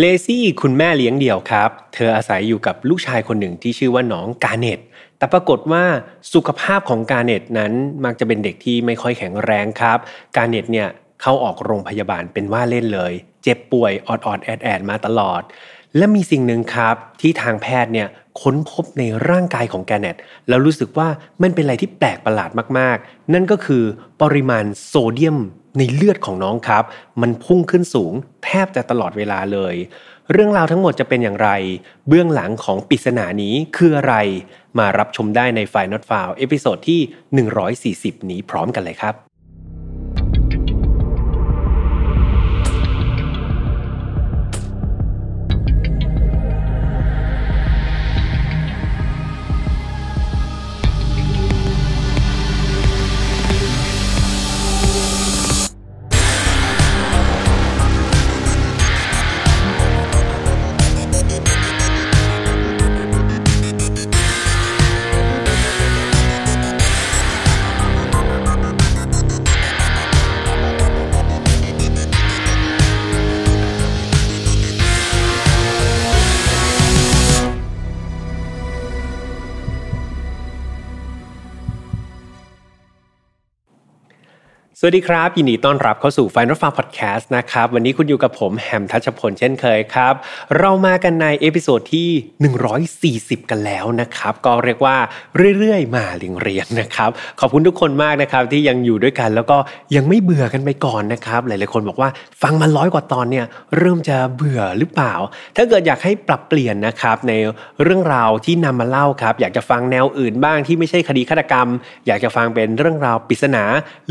เลซี่คุณแม่เลี้ยงเดี่ยวครับเธออาศัยอยู่กับลูกชายคนหนึ่งที่ชื่อว่าน้องกาเน็ตแต่ปรากฏว่าสุขภาพของกาเน็ตนั้นมักจะเป็นเด็กที่ไม่ค่อยแข็งแรงครับกาเน็ตเนี่ยเข้าออกโรงพยาบาลเป็นว่าเล่นเลยเจ็บป่วยออดๆแอดๆมาตลอดและมีสิ่งหนึ่งครับที่ทางแพทย์เนี่ยค้นพบในร่างกายของกาเน็ตแล้วรู้สึกว่ามันเป็นอะไรที่แปลกประหลาดมากๆนั่นก็คือปริมาณโซเดียมในเลือดของน้องครับมันพุ่งขึ้นสูงแทบจะตลอดเวลาเลยเรื่องราวทั้งหมดจะเป็นอย่างไรเบื้องหลังของปริศนานี้คืออะไรมารับชมได้ใน Find Not Found เอพิโซดที่ 140นี้พร้อมกันเลยครับสวัสดีครับยินดีต้อนรับเข้าสู่ Final Fire Podcast นะครับวันนี้คุณอยู่กับผมแฮมทัชพลเช่นเคยครับเรามากันในเอพิโซดที่140กันแล้วนะครับก็เรียกว่าเรื่อยๆมาเรียงๆนะครับขอบคุณทุกคนมากนะครับที่ยังอยู่ด้วยกันแล้วก็ยังไม่เบื่อกันไปก่อนนะครับหลายๆคนบอกว่าฟังมา100กว่าตอนเนี่ยเริ่มจะเบื่อหรือเปล่าถ้าเกิดอยากให้ปรับเปลี่ยนนะครับในเรื่องราวที่นำมาเล่าครับอยากจะฟังแนวอื่นบ้างที่ไม่ใช่คดีฆาตกรรมอยากจะฟังเป็นเรื่องราวปริศนา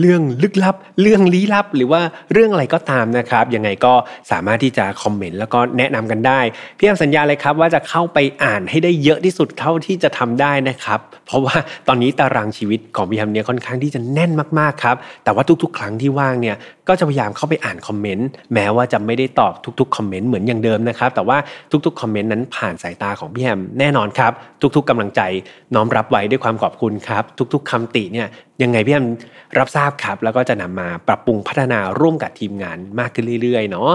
เรื่องลึกเรื่องลี้ลับหรือว่าเรื่องอะไรก็ตามนะครับยังไงก็สามารถที่จะคอมเมนต์แล้วก็แนะนำกันได้พี่แอมสัญญาเลยครับว่าจะเข้าไปอ่านให้ได้เยอะที่สุดเท่าที่จะทำได้นะครับเพราะว่าตอนนี้ตารางชีวิตของพี่แอมเนี่ยค่อนข้างที่จะแน่นมากๆครับแต่ว่าทุกๆครั้งที่ว่างเนี่ยก็จะพยายามเข้าไปอ่านคอมเมนต์แม้ว่าจะไม่ได้ตอบทุกๆคอมเมนต์เหมือนอย่างเดิมนะครับแต่ว่าทุกๆคอมเมนต์นั้นผ่านสายตาของพี่แอมแน่นอนครับทุกๆกำลังใจน้อมรับไว้ด้วยความขอบคุณครับทุกๆคำติเนี่ยยังไงพี่แอมรับทราบครับแล้วก็จะนำมาปรับปรุงพัฒนาร่วมกับทีมงานมากขึ้นเรื่อยๆเนาะ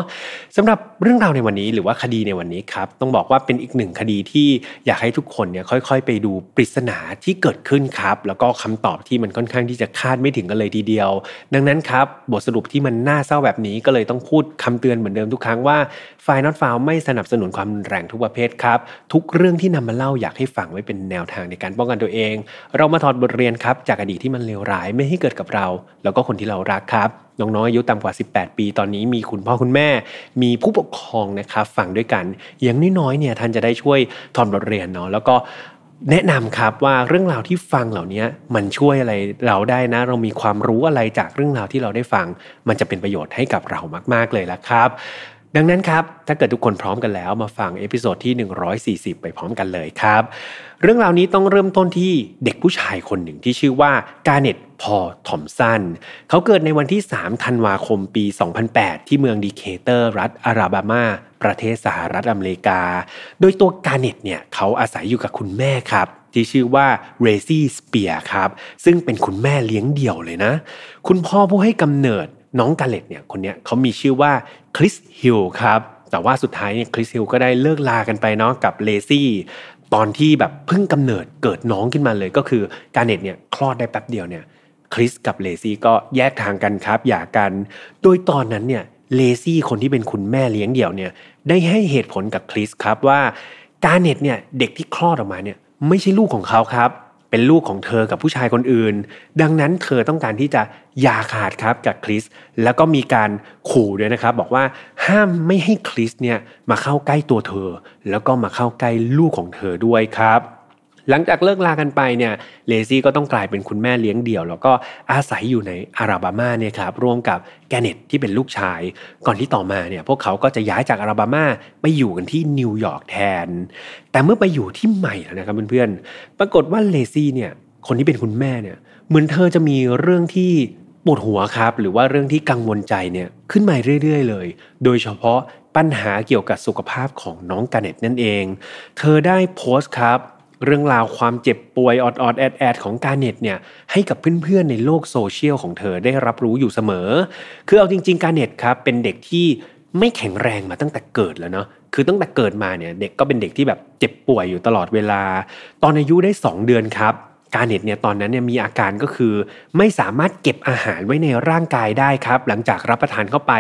สำหรับเรื่องราวในวันนี้หรือว่าคดีในวันนี้ครับต้องบอกว่าเป็นอีกหนึ่งคดีที่อยากให้ทุกคนเนี่ยค่อยๆไปดูปริศนาที่เกิดขึ้นครับแล้วก็คำตอบที่มันค่อนข้างที่จะคาดไม่ถึงกันเลยทีเดียวดังนั้นครับบทสรุปที่มันน่าเศร้าแบบนี้ก็เลยต้องพูดคำเตือนเหมือนเดิมทุกครั้งว่า Find Not Found ไม่สนับสนุนความรุนแรงทุกประเภทครับทุกเรื่องที่นำมาเล่าอยากให้ฟังไว้เป็นแนวทางในการป้องกันตัวเองเรามาถอดบทเรียนครับจากอดีตที่มันเลวร้ายไม่ให้เกิดกับเราแล้วก็คนที่เรารักครับน้องๆอายุต่ำกว่า18ปีตอนนี้มีคุณพ่อคุณแม่มีผู้ปกครองนะครับฟังด้วยกันอย่างน้อยๆเนี่ยท่านจะได้ช่วยถอดบทเรียนเนาะแล้วก็แนะนำครับว่าเรื่องราวที่ฟังเหล่านี้มันช่วยอะไรเราได้นะเรามีความรู้อะไรจากเรื่องราวที่เราได้ฟังมันจะเป็นประโยชน์ให้กับเรามากๆเลยล่ะครับดังนั้นครับถ้าเกิดทุกคนพร้อมกันแล้วมาฟังเอพิโซดที่140ไปพร้อมกันเลยครับเรื่องราวนี้ต้องเริ่มต้นที่เด็กผู้ชายคนหนึ่งที่ชื่อว่ากาเน็ตพอทอมสันเขาเกิดในวันที่3ธันวาคมปี2008ที่เมืองดีเคเตอร์รัฐอลาบามาประเทศสหรัฐอเมริกาโดยตัวกาเน็ตเนี่ยเขาอาศัยอยู่กับคุณแม่ครับที่ชื่อว่าเรซี่สเปียร์ครับซึ่งเป็นคุณแม่เลี้ยงเดี่ยวเลยนะคุณพ่อผู้ให้กำเนิดน้องกาเน็ตเนี่ยคนนี้เขามีชื่อว่าคริสฮิลครับแต่ว่าสุดท้ายเนี่ยคริสฮิลก็ได้เลิกลากันไปเนาะกับเลซี่ตอนที่แบบเพิ่งกำเนิดเกิดน้องขึ้นมาเลยก็คือกาเน็ตเนี่ยคลอดได้แป๊บเดียวเนี่ยคริสกับเลซี่ก็แยกทางกันครับหย่ากันโดยตอนนั้นเนี่ยเลซี่คนที่เป็นคุณแม่เลี้ยงเดี่ยวเนี่ยได้ให้เหตุผลกับคริสครับว่ากาเน็ตเนี่ยเด็กที่คลอดออกมาเนี่ยไม่ใช่ลูกของเขาครับเป็นลูกของเธอกับผู้ชายคนอื่นดังนั้นเธอต้องการที่จะหย่าขาดครับกับคริสแล้วก็มีการขู่ด้วยนะครับบอกว่าห้ามไม่ให้คริสเนี่ยมาเข้าใกล้ตัวเธอแล้วก็มาเข้าใกล้ลูกของเธอด้วยครับหลังจากเลิกลากันไปเนี่ยเลซี่ก็ต้องกลายเป็นคุณแม่เลี้ยงเดี่ยวแล้วก็อาศัยอยู่ในอลาบามาเนี่ยครับร่วมกับแกเน็ตที่เป็นลูกชายก่อนที่ต่อมาเนี่ยพวกเขาก็จะย้ายจากอลาบามาไปอยู่กันที่นิวยอร์กแทนแต่เมื่อไปอยู่ที่ใหม่แล้วนะครับเพื่อนๆปรากฏว่าเลซี่เนี่ยคนที่เป็นคุณแม่เนี่ยเหมือนเธอจะมีเรื่องที่ปวดหัวครับหรือว่าเรื่องที่กังวลใจเนี่ยขึ้นมาเรื่อยๆเลยโดยเฉพาะปัญหาเกี่ยวกับสุขภาพของน้องแกเน็ตนั่นเองเธอได้โพสต์ครับเรื่องราวความเจ็บป่วยอดแอดของกาเน็ตเนี่ยให้กับเพื่อนๆในโลกโซเชียลของเธอได้รับรู้อยู่เสมอคือเอาจริงๆกาเน็ตครับเป็นเด็กที่ ไม่แข็งแรงมาตั้งแต่เกิดแล้วเนาะคือตั้งแต่เกิดมาเนี่ยเด็กก็เป็นเด็กที่แบบเจ็บป่วยอยู่ตลอดเวลาตอนอายุได้2เดือนครับการเน็ตเนี่ยตอนนั้นเนี่ยมีอาการก็คือไม่สามารถเก็บอาหารไว้ในร่างกายได้ครับหลังจากรับประทานเข้าไป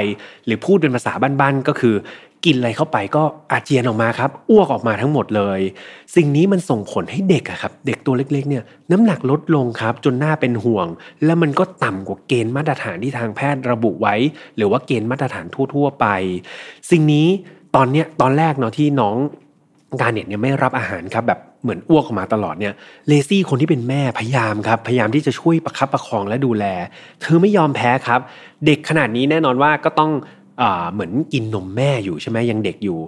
หรือพูดเป็นภาษาบ้านๆก็คือกินอะไรเข้าไปก็อาเจียนออกมาครับอ้วกออกมาทั้งหมดเลยสิ่งนี้มันส่งผลให้เด็กอะครับเด็กตัวเล็กๆเนี่ยน้ำหนักลดลงครับจนน่าเป็นห่วงและมันก็ต่ำกว่าเกณฑ์มาตรฐานที่ทางแพทย์ระบุไว้หรือว่าเกณฑ์มาตรฐานทั่วๆไปสิ่งนี้ตอนแรกเนาะที่น้องการเน็ตเนี่ยไม่รับอาหารครับแบบเหมือนอ้วกออกมาตลอดเนี่ยเลซี่คนที่เป็นแม่พยายามที่จะช่วยประคับประคองและดูแลเธอไม่ยอมแพ้ครับเด็กขนาดนี้แน่นอนว่าก็ต้องเหมือนกินนมแม่อยู่ใช่ไหมยังเด็กอยู่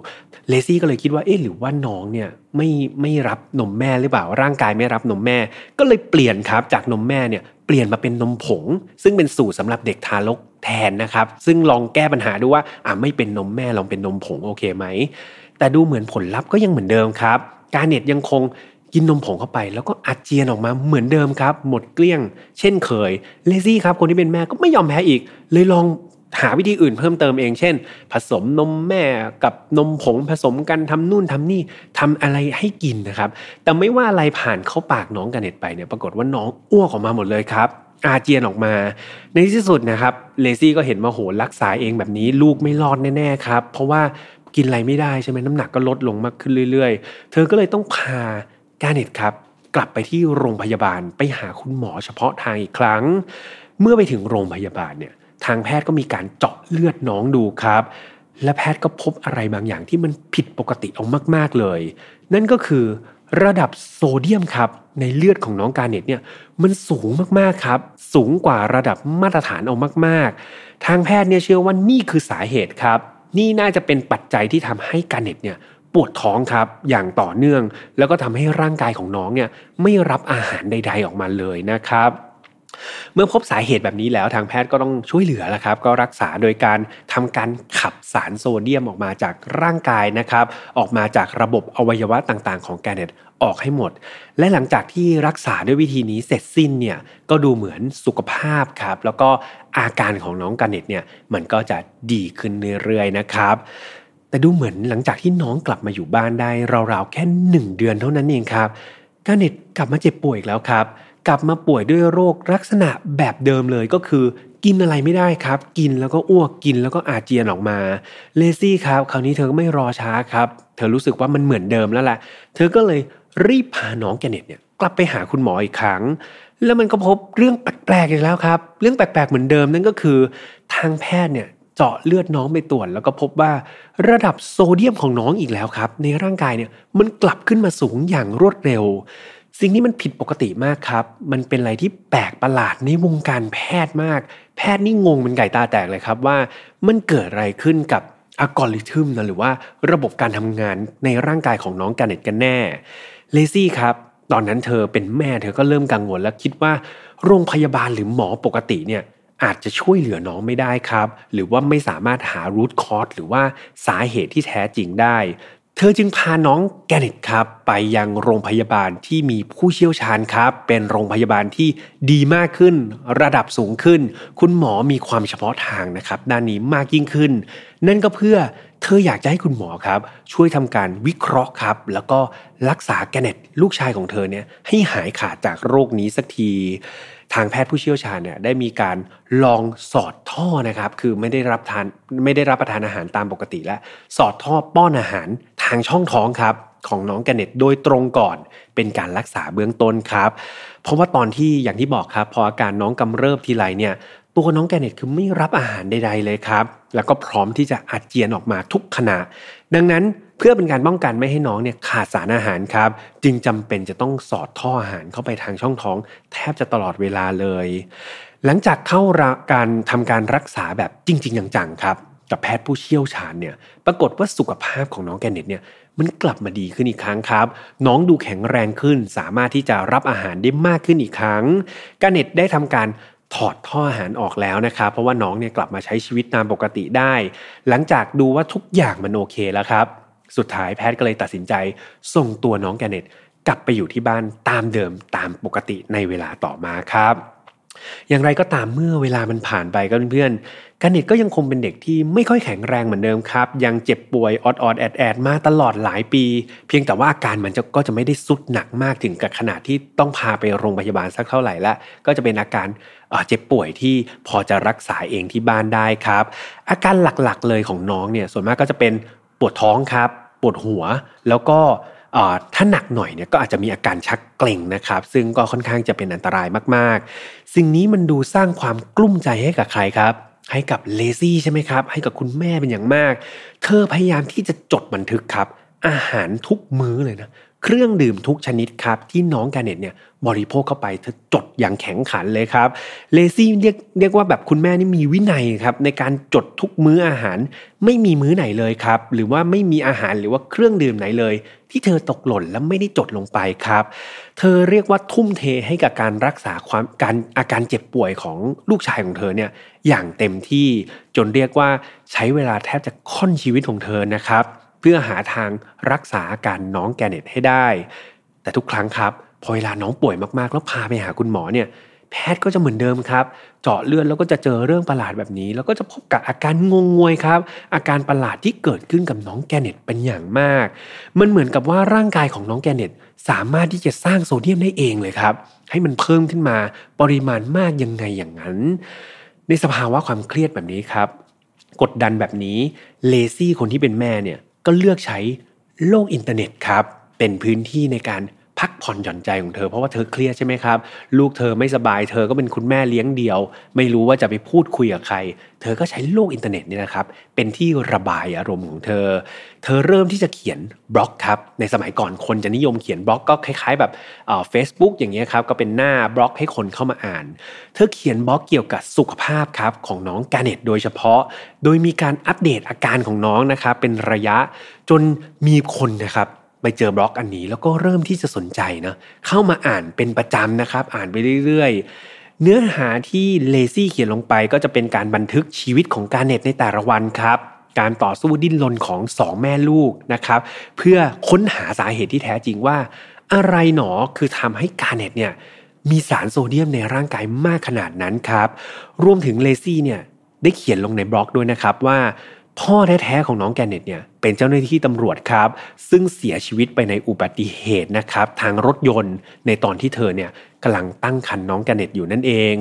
เลซี่ก็เลยคิดว่าเอ๊ะหรือว่าน้องเนี่ยไม่รับนมแม่หรือเปล่าร่างกายไม่รับนมแม่ก็เลยเปลี่ยนครับจากนมแม่เนี่ยเปลี่ยนมาเป็นนมผงซึ่งเป็นสูตรสำหรับเด็กทารกแทนนะครับซึ่งลองแก้ปัญหาดูว่าไม่เป็นนมแม่ลองเป็นนมผงโอเคไหมแต่ดูเหมือนผลลัพธ์ก็ยังเหมือนเดิมครับการเน็ตยังคงกินนมผงเข้าไปแล้วก็อาเจียนออกมาเหมือนเดิมครับหมดเกลี้ยงเช่นเคยเลซี่ครับคนที่เป็นแม่ก็ไม่ยอมแพ้อีกเลยลองหาวิธีอื่นเพิ่มเติมเองเช่นผสมนมแม่กับนมผงผสมกันทำนู่นทำนี่ทำอะไรให้กินนะครับแต่ไม่ว่าอะไรผ่านเข้าปากน้องกันเน็ตไปเนี่ยปรากฏว่าน้องอ้วกออกมาหมดเลยครับอาเจียนออกมาในที่สุดนะครับเลซี่ก็เห็นมาโหรักษาเองแบบนี้ลูกไม่รอดแน่ๆครับเพราะว่ากินอะไรไม่ได้ใช่ไหมน้ำหนักก็ลดลงมากขึ้นเรื่อยๆเธอก็เลยต้องพาการเน็ตครับกลับไปที่โรงพยาบาลไปหาคุณหมอเฉพาะทางอีกครั้งเมื่อไปถึงโรงพยาบาลเนี่ยทางแพทย์ก็มีการเจาะเลือดน้องดูครับและแพทย์ก็พบอะไรบางอย่างที่มันผิดปกติเอามากๆเลยนั่นก็คือระดับโซเดียมครับในเลือดของน้องการเน็ตเนี่ยมันสูงมากๆครับสูงกว่าระดับมาตรฐานเอามากๆทางแพทย์เนี่ยเชื่อว่านี่คือสาเหตุครับนี่น่าจะเป็นปัจจัยที่ทำให้การเน็ตเนี่ยปวดท้องครับอย่างต่อเนื่องแล้วก็ทำให้ร่างกายของน้องเนี่ยไม่รับอาหารใดๆออกมาเลยนะครับเมื่อพบสาเหตุแบบนี้แล้วทางแพทย์ก็ต้องช่วยเหลือแล้วครับก็รักษาโดยการทำการขับสารโซเดียมออกมาจากร่างกายนะครับออกมาจากระบบอวัยวะต่างๆของการเน็ตออกให้หมดและหลังจากที่รักษาด้วยวิธีนี้เสร็จสิ้นเนี่ยก็ดูเหมือนสุขภาพครับแล้วก็อาการของน้องการเน็ตเนี่ยมันก็จะดีขึ้นเรื่อยๆนะครับแต่ดูเหมือนหลังจากที่น้องกลับมาอยู่บ้านได้ราวๆแค่1เดือนเท่านั้นเองครับการเน็ตกลับมาเจ็บป่วยอีกแล้วครับกลับมาป่วยด้วยโรคลักษณะแบบเดิมเลยก็คือกินอะไรไม่ได้ครับกินแล้วก็อ้วกกินแล้วก็อาเจียนออกมาเลซี่ครับคราวนี้เธอก็ไม่รอช้าครับเธอรู้สึกว่ามันเหมือนเดิมแล้วแหละเธอก็เลยรีบพาน้องแกเน็ตเนี่ยกลับไปหาคุณหมออีกครั้งแล้วมันก็พบเรื่องแปลกๆอีกแล้วครับเรื่องแปลกๆเหมือนเดิมนั่นก็คือทางแพทย์เนี่ยเจาะเลือดน้องไปตรวจแล้วก็พบว่าระดับโซเดียมของน้องอีกแล้วครับในร่างกายเนี่ยมันกลับขึ้นมาสูงอย่างรวดเร็วสิ่งนี้มันผิดปกติมากครับมันเป็นอะไรที่แปลกประหลาดในวงการแพทย์มากแพทย์นี่งงเป็นไก่ตาแตกเลยครับว่ามันเกิดอะไรขึ้นกับอัลกอริทึมนะหรือว่าระบบการทำงานในร่างกายของน้องการเน็ตกันแน่เลซี่ครับตอนนั้นเธอเป็นแม่เธอก็เริ่มกังวลและคิดว่าโรงพยาบาลหรือหมอปกติเนี่ยอาจจะช่วยเหลือน้องไม่ได้ครับหรือว่าไม่สามารถหารูทคอสหรือว่าสาเหตุที่แท้จริงได้เธอจึงพาน้องแกเน็ตครับไปยังโรงพยาบาลที่มีผู้เชี่ยวชาญครับเป็นโรงพยาบาลที่ดีมากขึ้นระดับสูงขึ้นคุณหมอมีความเฉพาะทางนะครับด้านนี้มากยิ่งขึ้นนั่นก็เพื่อเธออยากจะให้คุณหมอครับช่วยทำการวิเคราะห์ครับแล้วก็รักษาแกเน็ตลูกชายของเธอเนี่ยให้หายขาดจากโรคนี้สักทีทางแพทย์ผู้เชี่ยวชาญเนี่ยได้มีการลองสอดท่อนะครับคือไม่ได้รับประทานอาหารตามปกติและสอดท่อป้อนอาหารทางช่องท้องครับของน้องแกเน็ตโดยตรงก่อนเป็นการรักษาเบื้องต้นครับเพราะว่าตอนที่อย่างที่บอกครับพออาการน้องกำเริบทีไรเนี่ยตัวน้องแกเน็ตคือไม่รับอาหารใดๆเลยครับแล้วก็พร้อมที่จะอาเจียนออกมาทุกขณะดังนั้นเพื่อเป็นการป้องกันไม่ให้น้องเนี่ยขาดสารอาหารครับจึงจำเป็นจะต้องสอดท่ออาหารเข้าไปทางช่องท้องแทบจะตลอดเวลาเลยหลังจากเข้าการทำการรักษาแบบจริงๆจังๆครับกับแพทย์ผู้เชี่ยวชาญเนี่ยปรากฏว่าสุขภาพของน้องแกเน็ตเนี่ยมันกลับมาดีขึ้นอีกครั้งครับน้องดูแข็งแรงขึ้นสามารถที่จะรับอาหารได้มากขึ้นอีกครั้งแกเน็ตได้ทำการถอดท่ออาหารออกแล้วนะครับเพราะว่าน้องเนี่ยกลับมาใช้ชีวิตตามปกติได้หลังจากดูว่าทุกอย่างมันโอเคแล้วครับสุดท้ายแพทย์ก็เลยตัดสินใจส่งตัวน้องแกเน็ตกลับไปอยู่ที่บ้านตามเดิมตามปกติในเวลาต่อมาครับ อย่างไรก็ตามเมื่อเวลามันผ่านไปก็เพื่อนๆกันเน็ตก็ยังคงเป็นเด็กที่ไม่ค่อยแข็งแรงเหมือนเดิมครับยังเจ็บป่วยออดๆแอดๆมาตลอดหลายปีเพียงแต่ว่าอาการมันก็จะไม่ได้สุดหนักมากถึงกับขนาดที่ต้องพาไปโรงพยาบาลสักเท่าไหร่ละก็จะเป็นอาการเจ็บป่วยที่พอจะรักษาเองที่บ้านได้ครับอาการหลักๆเลยของน้องเนี่ยส่วนมากก็จะเป็นปวดท้องครับปวดหัวแล้วก็ถ้าหนักหน่อยเนี่ยก็อาจจะมีอาการชักเกร็งนะครับซึ่งก็ค่อนข้างจะเป็นอันตรายมากๆสิ่งนี้มันดูสร้างความกลุ้มใจให้กับใครครับให้กับเลซี่ใช่ไหมครับให้กับคุณแม่เป็นอย่างมากเธอพยายามที่จะจดบันทึกครับอาหารทุกมื้อเลยนะเครื่องดื่มทุกชนิดครับที่น้องการ์เน็ตเนี่ยบริโภคเข้าไปเธอจดอย่างแข็งขันเลยครับเลซี่เรียกว่าแบบคุณแม่นี่มีวินัยครับในการจดทุกมื้ออาหารไม่มีมื้อไหนเลยครับหรือว่าไม่มีอาหารหรือว่าเครื่องดื่มไหนเลยที่เธอตกหล่นและไม่ได้จดลงไปครับเธอเรียกว่าทุ่มเทให้กับการรักษาอาการเจ็บป่วยของลูกชายของเธอเนี่ยอย่างเต็มที่จนเรียกว่าใช้เวลาแทบจะค่อนชีวิตของเธอนะครับเพื่อหาทางรักษาอาการน้องแกเน็ตให้ได้แต่ทุกครั้งครับพอเวลาน้องป่วยมากๆแล้วพาไปหาคุณหมอเนี่ยแพทย์ก็จะเหมือนเดิมครับเจาะเลือดแล้วก็จะเจอเรื่องประหลาดแบบนี้แล้วก็จะพบกับอาการงงงวยครับอาการประหลาดที่เกิดขึ้นกับน้องแกเน็ตเป็นอย่างมากมันเหมือนกับว่าร่างกายของน้องแกเน็ตสามารถที่จะสร้างโซเดียมได้เองเลยครับให้มันเพิ่มขึ้นมาปริมาณมากยังไงอย่างนั้นในสภาวะความเครียดแบบนี้ครับกดดันแบบนี้เลซี่คนที่เป็นแม่เนี่ยก็เลือกใช้โลกอินเทอร์เน็ตครับเป็นพื้นที่ในการพักผ่อนหย่อนใจของเธอเพราะว่าเธอเครียดใช่ไหมครับลูกเธอไม่สบายเธอก็เป็นคุณแม่เลี้ยงเดี่ยวไม่รู้ว่าจะไปพูดคุยกับใครเธอก็ใช้โลกอินเทอร์เน็ตนี่นะครับเป็นที่ระบายอารมณ์ของเธอเธอเริ่มที่จะเขียนบล็อกครับในสมัยก่อนคนจะนิยมเขียนบล็อกก็คล้ายๆแบบFacebook อย่างเงี้ยครับก็เป็นหน้าบล็อกให้คนเข้ามาอ่านเธอเขียนบล็อกเกี่ยวกับสุขภาพครับของน้องการ์เน็ตโดยเฉพาะโดยมีการอัปเดตอาการของน้องนะครับเป็นระยะจนมีคนนะครับไปเจอบล็อกอันนี้แล้วก็เริ่มที่จะสนใจนะเข้ามาอ่านเป็นประจำนะครับอ่านไปเรื่อยๆเนื้อหาที่เลซี่เขียนลงไปก็จะเป็นการบันทึกชีวิตของการ์เน็ตในแต่ละวันครับการต่อสู้ดิ้นรนของสองแม่ลูกนะครับเพื่อค้นหาสาเหตุที่แท้จริงว่าอะไรหนอคือทำให้การ์เน็ตเนี่ยมีสารโซเดียมในร่างกายมากขนาดนั้นครับรวมถึงเลซี่เนี่ยได้เขียนลงในบล็อกด้วยนะครับว่าพ่อแท้ๆของน้องแกเน็ตเนี่ยเป็นเจ้าหน้าที่ตำรวจครับซึ่งเสียชีวิตไปในอุบัติเหตุนะครับทางรถยนต์ในตอนที่เธอเนี่ยกำลังตั้งครรภ์น้องแกเน็ตอยู่นั่นเอง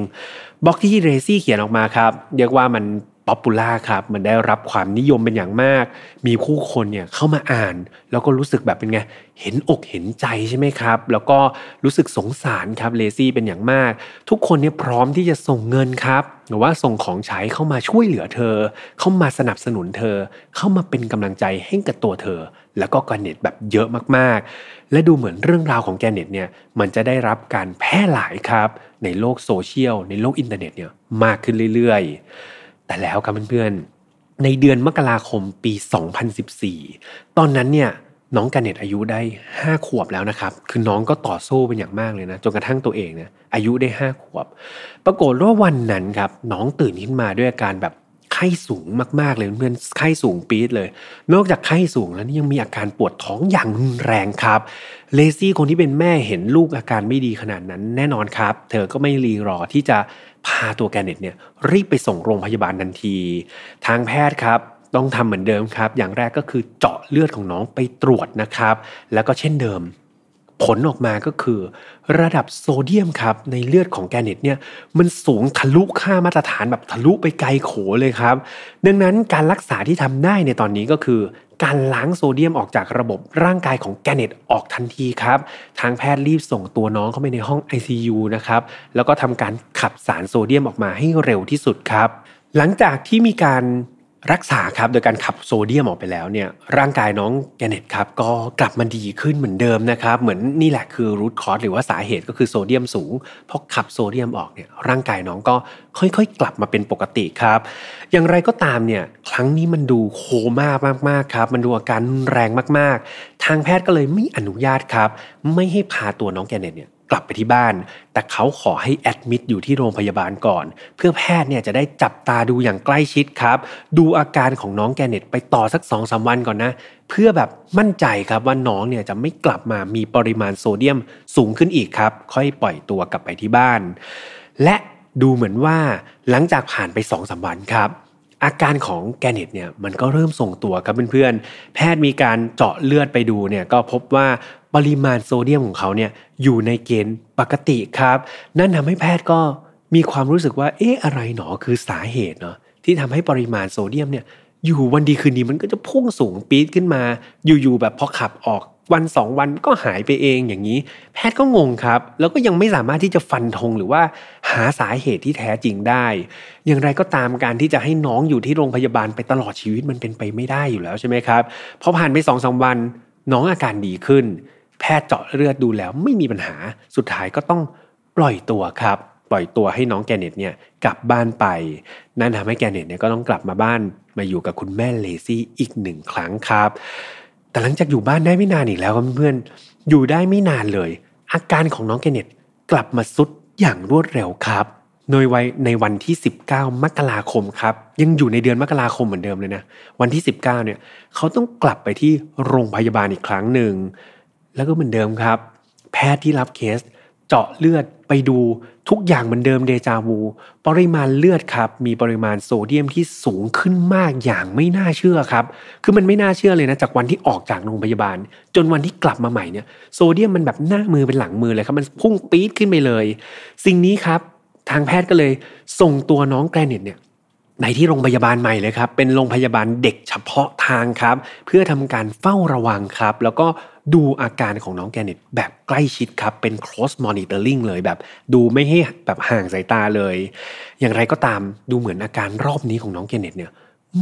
บล็อกที่เรซี่เขียนออกมาครับเรียกว่ามันป๊อปปูล่าครับมันได้รับความนิยมเป็นอย่างมากมีผู้คนเนี่ยเข้ามาอ่านแล้วก็รู้สึกแบบเป็นไงเห็นอกเห็นใจใช่ไหมครับแล้วก็รู้สึกสงสารครับเลซี่เป็นอย่างมากทุกคนเนี่ยพร้อมที่จะส่งเงินครับหรือว่าส่งของใช้เข้ามาช่วยเหลือเธอเข้ามาสนับสนุนเธอเข้ามาเป็นกำลังใจให้กับตัวเธอแล้วก็การ์เน็ตแบบเยอะมากๆและดูเหมือนเรื่องราวของการ์เน็ตเนี่ยมันจะได้รับการแพร่หลายครับในโลกโซเชียลในโลกอินเทอร์เน็ตเนี่ยมากขึ้นเรื่อยๆแต่แล้วครับเพื่อนๆในเดือนมกราคมปี2014ตอนนั้นเนี่ยน้องการ์เน็ตอายุได้5ขวบแล้วนะครับคือน้องก็ต่อสู้เป็นอย่างมากเลยนะจนกระทั่งตัวเองเนี่ยอายุได้5ขวบปรากฏว่าวันนั้นครับน้องตื่นขึ้นมาด้วยอาการแบบไข้สูงมากๆเลยเพื่อนไข้สูงปี๊ดเลยนอกจากไข้สูงแล้วยังมีอาการปวดท้องอย่างรุนแรงครับเลซี่คนที่เป็นแม่เห็นลูกอาการไม่ดีขนาดนั้นแน่นอนครับเธอก็ไม่รีรอที่จะพาตัวการ์เน็ตเนี่ยรีบไปส่งโรงพยาบาลทันทีทางแพทย์ครับต้องทำเหมือนเดิมครับอย่างแรกก็คือเจาะเลือดของน้องไปตรวจนะครับแล้วก็เช่นเดิมผลออกมาก็คือระดับโซเดียมครับในเลือดของการ์เน็ตเนี่ยมันสูงทะลุค่ามาตรฐานแบบทะลุไปไกลโขเลยครับดังนั้นการรักษาที่ทำได้ในตอนนี้ก็คือการล้างโซเดียมออกจากระบบร่างกายของการ์เน็ตออกทันทีครับทางแพทย์รีบส่งตัวน้องเข้าไปในห้อง ICU นะครับแล้วก็ทำการขับสารโซเดียมออกมาให้เร็วที่สุดครับหลังจากที่มีการรักษาครับโดยการขับโซเดียมออกไปแล้วเนี่ยร่างกายน้องแกเน็ตครับก็กลับมาดีขึ้นเหมือนเดิมนะครับเหมือนนี่แหละคือรูทคอสหรือว่าสาเหตุก็คือโซเดียมสูงพอขับโซเดียมออกเนี่ยร่างกายน้องก็ค่อยๆกลับมาเป็นปกติครับอย่างไรก็ตามเนี่ยครั้งนี้มันดูโคม่ามากๆครับมันดูอาการแรงมากๆทางแพทย์ก็เลยไม่อนุญาตครับไม่ให้พาตัวน้องแกเน็ตเนี่ยกลับไปที่บ้านแต่เขาขอให้แอดมิดอยู่ที่โรงพยาบาลก่อนเพื่อแพทย์เนี่ยจะได้จับตาดูอย่างใกล้ชิดครับดูอาการของน้องแกเน็ตไปต่อสัก 2-3 วันก่อนนะเพื่อแบบมั่นใจครับว่าน้องเนี่ยจะไม่กลับมามีปริมาณโซเดียมสูงขึ้นอีกครับค่อยปล่อยตัวกลับไปที่บ้านและ ดูเหมือนว่าหลังจากผ่านไป 2-3 วันครับอาการของแกเน็ตเนี่ยมันก็เริ่มส่งตัวครับเพื่อนๆแพทย์มีการเจาะเลือดไปดูเนี่ยก็พบว่าปริมาณโซเดียมของเขาเนี่ยอยู่ในเกณฑ์ปกติครับนั่นทำให้แพทย์ก็มีความรู้สึกว่าอะไรหนอคือสาเหตุเนาะที่ทำให้ปริมาณโซเดียมเนี่ยอยู่วันดีคืนดีมันก็จะพุ่งสูงปี๊ดขึ้นมาอยู่ๆแบบพอขับออกวัน2วันก็หายไปเองอย่างนี้แพทย์ก็งงครับแล้วก็ยังไม่สามารถที่จะฟันธงหรือว่าหาสาเหตุที่แท้จริงได้อย่างไรก็ตามการที่จะให้น้องอยู่ที่โรงพยาบาลไปตลอดชีวิตมันเป็นไปไม่ได้อยู่แล้วใช่ไหมครับพอผ่านไป 2-3 วันน้องอาการดีขึ้นแพทย์เจาะเลือดดูแล้วไม่มีปัญหาสุดท้ายก็ต้องปล่อยตัวครับปล่อยตัวให้น้องแกเน็ตเนี่ยกลับบ้านไปนั่นทำให้แกเน็ตเนี่ยก็ต้องกลับมาบ้านมาอยู่กับคุณแม่เลซี่อีก1ครั้งครับแต่หลังจากอยู่บ้านได้ไม่นานอีกแล้วครับเพื่อนๆอยู่ได้ไม่นานเลยอาการของน้องแกเน็ตกลับมาสุดอย่างรวดเร็วครับในวันที่19มกราคมครับยังอยู่ในเดือนมกราคมเหมือนเดิมเลยนะวันที่19เนี่ยเขาต้องกลับไปที่โรงพยาบาลอีกครั้งหนึ่งแล้วก็เหมือนเดิมครับแพทย์ที่รับเคสเจาะเลือดไปดูทุกอย่างเหมือนเดิมเดจาวูปริมาณเลือดครับมีปริมาณโซเดียมที่สูงขึ้นมากอย่างไม่น่าเชื่อครับคือมันไม่น่าเชื่อเลยนะจากวันที่ออกจากโรงพยาบาลจนวันที่กลับมาใหม่เนี่ยโซเดียมมันแบบหน้ามือเป็นหลังมือเลยครับมันพุ่งปี๊ดขึ้นไปเลยสิ่งนี้ครับทางแพทย์ก็เลยส่งตัวน้องแกรเน็ตเนี่ยในที่โรงพยาบาลใหม่เลยครับเป็นโรงพยาบาลเด็กเฉพาะทางครับเพื่อทำการเฝ้าระวังครับแล้วก็ดูอาการของน้องแกเน็ตแบบใกล้ชิดครับเป็น close monitoring เลยแบบดูไม่ให้แบบห่างสายตาเลยอย่างไรก็ตามดูเหมือนอาการรอบนี้ของน้องแกเน็ตเนี่ย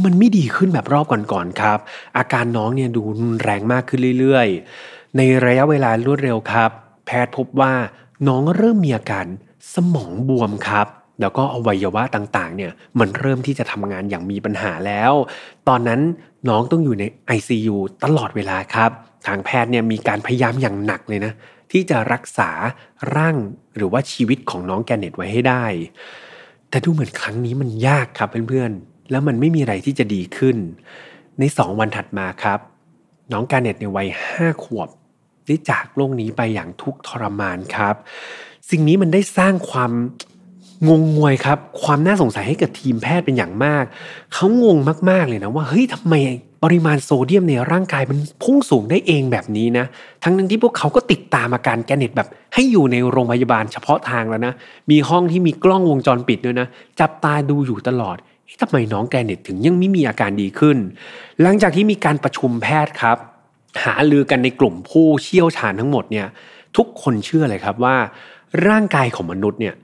มันไม่ดีขึ้นแบบรอบก่อนๆครับอาการน้องเนี่ยดูรุนแรงมากขึ้นเรื่อยๆในระยะเวลารวดเร็วครับแพทย์พบว่าน้องเริ่มมีอาการสมองบวมครับแล้วก็อวัยวะต่างๆเนี่ยมันเริ่มที่จะทำงานอย่างมีปัญหาแล้วตอนนั้นน้องต้องอยู่ใน ICU ตลอดเวลาครับทางแพทย์เนี่ยมีการพยายามอย่างหนักเลยนะที่จะรักษาร่างหรือว่าชีวิตของน้องแกเน็ตไว้ให้ได้แต่ดูเหมือนครั้งนี้มันยากครับเพื่อนๆแล้วมันไม่มีอะไรที่จะดีขึ้นใน2วันถัดมาครับน้องแกเน็ตในวัย5ขวบได้จากโลกนี้ไปอย่างทุกข์ทรมานครับสิ่งนี้มันได้สร้างความงงงวยครับความน่าสงสัยให้กับทีมแพทย์เป็นอย่างมากเขางงมากๆเลยนะว่าเฮ้ยทำไมปริมาณโซเดียมในร่างกายมันพุ่งสูงได้เองแบบนี้นะทั้งที่พวกเขาก็ติดตามอาการแกเน็ตแบบให้อยู่ในโรงพยาบาลเฉพาะทางแล้วนะมีห้องที่มีกล้องวงจรปิดด้วยนะจับตาดูอยู่ตลอดทำไมน้องแกเน็ตถึงยังไม่มีอาการดีขึ้นหลังจากที่มีการประชุมแพทย์ครับหารือกันในกลุ่มผู้เชี่ยวชาญทั้งหมดเนี่ยทุกคนเชื่อเลยครับว่าร่างกายของมนุษย์เนี่ย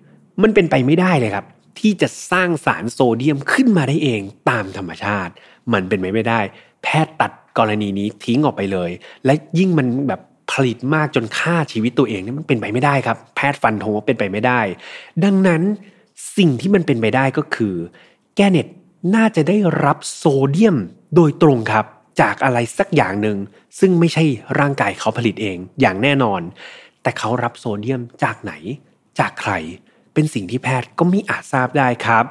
มันเป็นไปไม่ได้เลยครับที่จะสร้างสารโซเดียมขึ้นมาได้เองตามธรรมชาติมันเป็นไปไม่ได้แพทย์ตัดกรณีนี้ทิ้งออกไปเลยและยิ่งมันแบบผลิตมากจนฆ่าชีวิตตัวเองนี่มันเป็นไปไม่ได้ครับแพทย์ฟันธงว่าเป็นไปไม่ได้ดังนั้นสิ่งที่มันเป็นไปได้ก็คือแกเน็ตน่าจะได้รับโซเดียมโดยตรงครับจากอะไรสักอย่างหนึ่งซึ่งไม่ใช่ร่างกายเขาผลิตเองอย่างแน่นอนแต่เขารับโซเดียมจากไหนจากใครเป็นสิ่งที่แพทย์ก็ไม่อาจทราบได้ครับ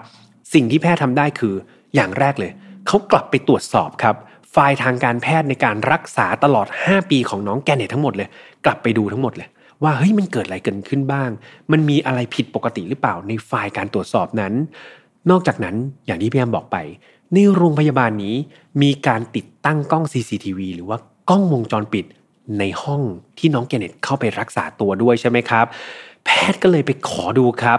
สิ่งที่แพทย์ทำได้คืออย่างแรกเลยเขากลับไปตรวจสอบครับไฟล์ทางการแพทย์ในการรักษาตลอด5ปีของน้องแกเน็ตทั้งหมดเลยกลับไปดูทั้งหมดเลยว่าเฮ้ยมันเกิดอะไรเกิดขึ้นบ้างมันมีอะไรผิดปกติหรือเปล่าในไฟล์การตรวจสอบนั้นนอกจากนั้นอย่างที่พี่แอมบอกไปในโรงพยาบาลนี้มีการติดตั้งกล้อง CCTV หรือว่ากล้องวงจรปิดในห้องที่น้องแกเน็ตเข้าไปรักษาตัวด้วยใช่ไหมครับแพทย์ก็เลยไปขอดูครับ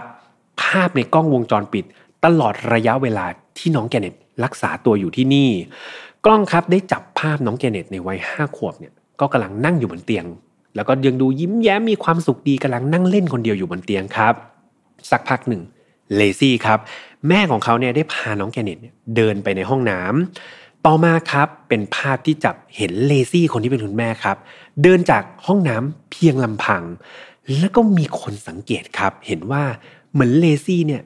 ภาพในกล้องวงจรปิดตลอดระยะเวลาที่น้องแกเน็ตรักษาตัวอยู่ที่นี่กล้องครับได้จับภาพน้องแกเน็ตในวัย5ขวบเนี่ยก็กำลังนั่งอยู่บนเตียงแล้วก็ยังดูยิ้มแย้มมีความสุขดีกำลังนั่งเล่นคนเดียวอยู่บนเตียงครับสักพักหนึ่งเลซี่ครับแม่ของเขาเนี่ยได้พาน้องแกเน็ตเดินไปในห้องน้ำต่อมาครับเป็นภาพที่จับเห็นเลซี่คนที่เป็นคุณแม่ครับเดินจากห้องน้ำเพียงลำพังแล้วก็มีคนสังเกตครับเห็นว่าเหมือนเลซี่เนี่ย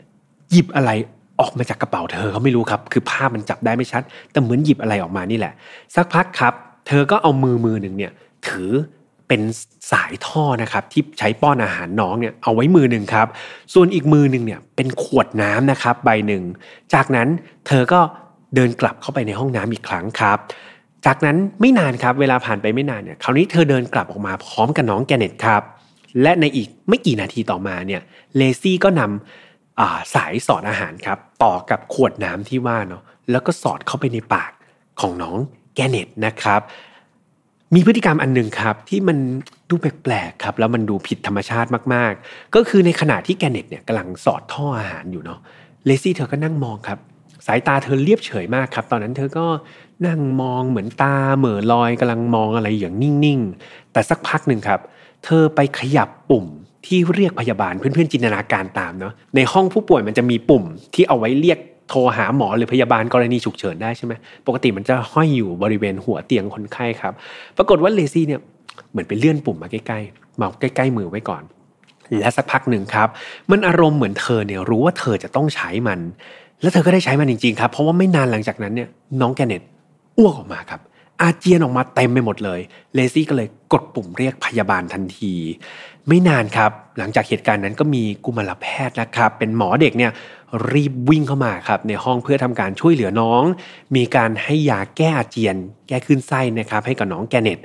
หยิบอะไรออกมาจากกระเป๋าเธอเขาไม่รู้ครับคือภาพมันจับได้ไม่ชัดแต่เหมือนหยิบอะไรออกมานี่แหละสักพักครับเธอก็เอามือหนึ่งเนี่ยถือเป็นสายท่อนะครับที่ใช้ป้อนอาหารน้องเนี่ยเอาไว้มือหนึ่งครับส่วนอีกมือหนึ่งเนี่ยเป็นขวดน้ำนะครับใบหนึ่งจากนั้นเธอก็เดินกลับเข้าไปในห้องน้ำอีกครั้งครับจากนั้นไม่นานครับเวลาผ่านไปไม่นานเนี่ยคราวนี้เธอเดินกลับออกมาพร้อมกับน้องแกเน็ตครับและในอีกไม่กี่นาทีต่อมาเนี่ยเลซี่ก็นำ สายสอดอาหารครับต่อกับขวดน้ำที่ว่าเนาะแล้วก็สอดเข้าไปในปากของน้องแกเน็ตนะครับมีพฤติกรรมอันนึงครับที่มันดูแปลกๆครับแล้วมันดูผิดธรรมชาติมากๆก็คือในขณะที่แกเน็ตเนี่ยกำลังสอดท่ออาหารอยู่เนาะเลซี่เธอก็นั่งมองครับสายตาเธอเรียบเฉยมากครับตอนนั้นเธอก็นั่งมองเหมือนตาเหม่อลอยกำลังมองอะไรอย่างนิ่งๆแต่สักพักนึงครับเธอไปขยับปุ่มที่เรียกพยาบาลเพื่อนๆจินตนาการตามเนาะในห้องผู้ป่วยมันจะมีปุ่มที่เอาไว้เรียกโทรหาหมอหรือพยาบาลกรณีฉุกเฉินได้ใช่ไหมปกติมันจะห้อยอยู่บริเวณหัวเตียงคนไข้ครับปรากฏว่าเลซี่เนี่ยเหมือนไปเลื่อนปุ่มมาใกล้ๆมาใกล้ๆมือไว้ก่อนและสักพักหนึ่งครับมันอารมณ์เหมือนเธอเนี่ยรู้ว่าเธอจะต้องใช้มันแล้วเธอก็ได้ใช้มันจริงๆครับเพราะว่าไม่นานหลังจากนั้นเนี่ยน้องแกเน็ตอ้วกออกมาครับอาเจียนออกมาเต็มไปหมดเลยเลซี่ก็เลยกดปุ่มเรียกพยาบาลทันทีไม่นานครับหลังจากเหตุการณ์นั้นก็มีกุมารแพทย์นะครับเป็นหมอเด็กเนี่ยรีบวิ่งเข้ามาครับในห้องเพื่อทำการช่วยเหลือน้องมีการให้ยาแก้อาเจียนแก้คลื่นไส้นะครับให้กับน้องแกเน็ต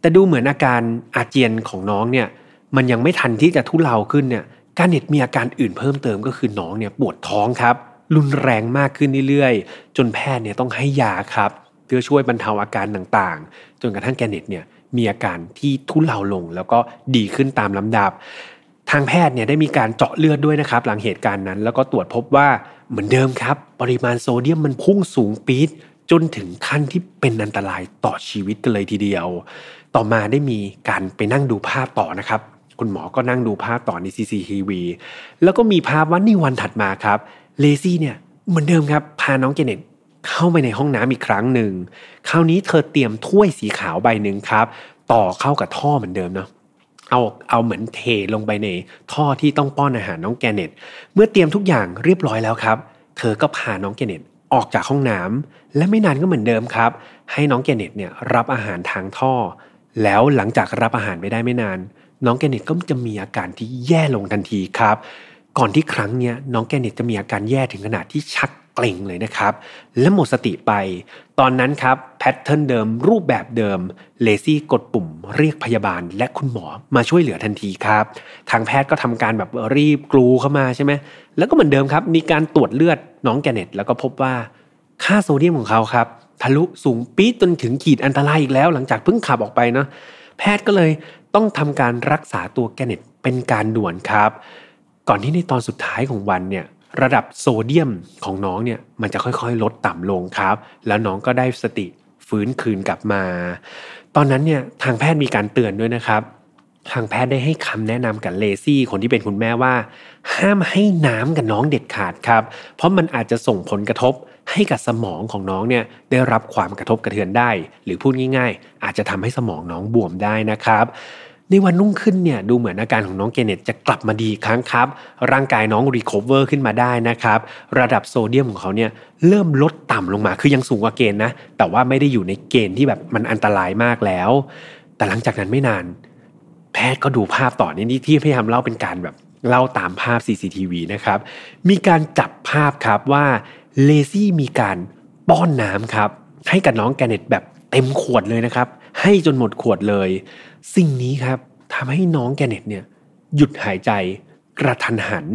แต่ดูเหมือนอาการอาเจียนของน้องเนี่ยมันยังไม่ทันที่จะทุเลาขึ้นเนี่ยแกเน็ตมีอาการอื่นเพิ่มเติมก็คือน้องเนี่ยปวดท้องครับรุนแรงมากขึ้นเรื่อยๆจนแพทย์เนี่ยต้องให้ยาครับเพื่อช่วยบรรเทาอาการต่างๆจนกระทั่งแกเน็ตเนี่ยมีอาการที่ทุเลาลงแล้วก็ดีขึ้นตามลำดับทางแพทย์เนี่ยได้มีการเจาะเลือดด้วยนะครับหลังเหตุการณ์นั้นแล้วก็ตรวจพบว่าเหมือนเดิมครับปริมาณโซเดียมมันพุ่งสูงปี๊ดจนถึงขั้นที่เป็นอันตรายต่อชีวิตกันเลยทีเดียวต่อมาได้มีการไปนั่งดูภาพต่อนะครับคุณหมอก็นั่งดูภาพต่อใน CCTV แล้วก็มีภาพว่าในวันถัดมาครับเลซี่เนี่ยเหมือนเดิมครับพาน้องแกเน็ตเข้าไปในห้องน้ำอีกครั้งหนึ่งคราวนี้เธอเตรียมถ้วยสีขาวใบหนึ่งครับต่อเข้ากับท่อเหมือนเดิมเนาะเอาเหมือนเทลงไปในท่อที่ต้องป้อนอาหารน้องแกเน็ตเมื่อเตรียมทุกอย่างเรียบร้อยแล้วครับเธอก็พาน้องแกเน็ตออกจากห้องน้ำและไม่นานก็เหมือนเดิมครับให้น้องแกเน็ตเนี่ยรับอาหารทางท่อแล้วหลังจากรับอาหารไปได้ไม่นานน้องแกเน็ตก็จะมีอาการที่แย่ลงทันทีครับก่อนที่ครั้งเนี้ยน้องแกเน็ตจะมีอาการแย่ถึงขนาดที่ชักเกร็งเลยนะครับและหมดสติไปตอนนั้นครับแพทเทิร์นเดิมรูปแบบเดิมเลซี่กดปุ่มเรียกพยาบาลและคุณหมอมาช่วยเหลือทันทีครับทางแพทย์ก็ทำการแบบรีบกลูเข้ามาใช่ไหมแล้วก็เหมือนเดิมครับมีการตรวจเลือดน้องแกเน็ตแล้วก็พบว่าค่าโซเดียมของเขาครับทะลุสูงปี๊ดจนถึงขีดอันตรายอีกแล้วหลังจากเพิ่งขับออกไปเนาะแพทย์ก็เลยต้องทำการรักษาตัวแกเน็ตเป็นการด่วนครับก่อนที่ในตอนสุดท้ายของวันเนี่ยระดับโซเดียมของน้องเนี่ยมันจะค่อยๆลดต่ำลงครับแล้วน้องก็ได้สติฟื้นคืนกลับมาตอนนั้นเนี่ยทางแพทย์มีการเตือนด้วยนะครับทางแพทย์ได้ให้คำแนะนำกับเลซี่คนที่เป็นคุณแม่ว่าห้ามให้น้ำกับน้องเด็ดขาดครับเพราะมันอาจจะส่งผลกระทบให้กับสมองของน้องเนี่ยได้รับความกระทบกระเทือนได้หรือพูดง่ายๆอาจจะทำให้สมองน้องบวมได้นะครับในวันรุ่งขึ้นเนี่ยดูเหมือนอาการของน้องแกเน็ตจะกลับมาดีอีกครั้งครับร่างกายน้องรีคัฟเวอร์ขึ้นมาได้นะครับระดับโซเดียมของเขาเนี่ยเริ่มลดต่ำลงมาคือยังสูงกว่าเกณฑ์นะแต่ว่าไม่ได้อยู่ในเกณฑ์ที่แบบมันอันตรายมากแล้วแต่หลังจากนั้นไม่นานแพทย์ก็ดูภาพต่อนี่ที่พยายามเล่าเป็นการแบบเล่าตามภาพ CCTV นะครับมีการจับภาพครับว่าเลซี่มีการป้อนน้ำครับให้กับน้องแกเน็ตแบบเต็มขวดเลยนะครับให้จนหมดขวดเลยสิ่งนี้ครับทำให้น้องแกเน็ตเนี่ยหยุดหายใจกระทันหัน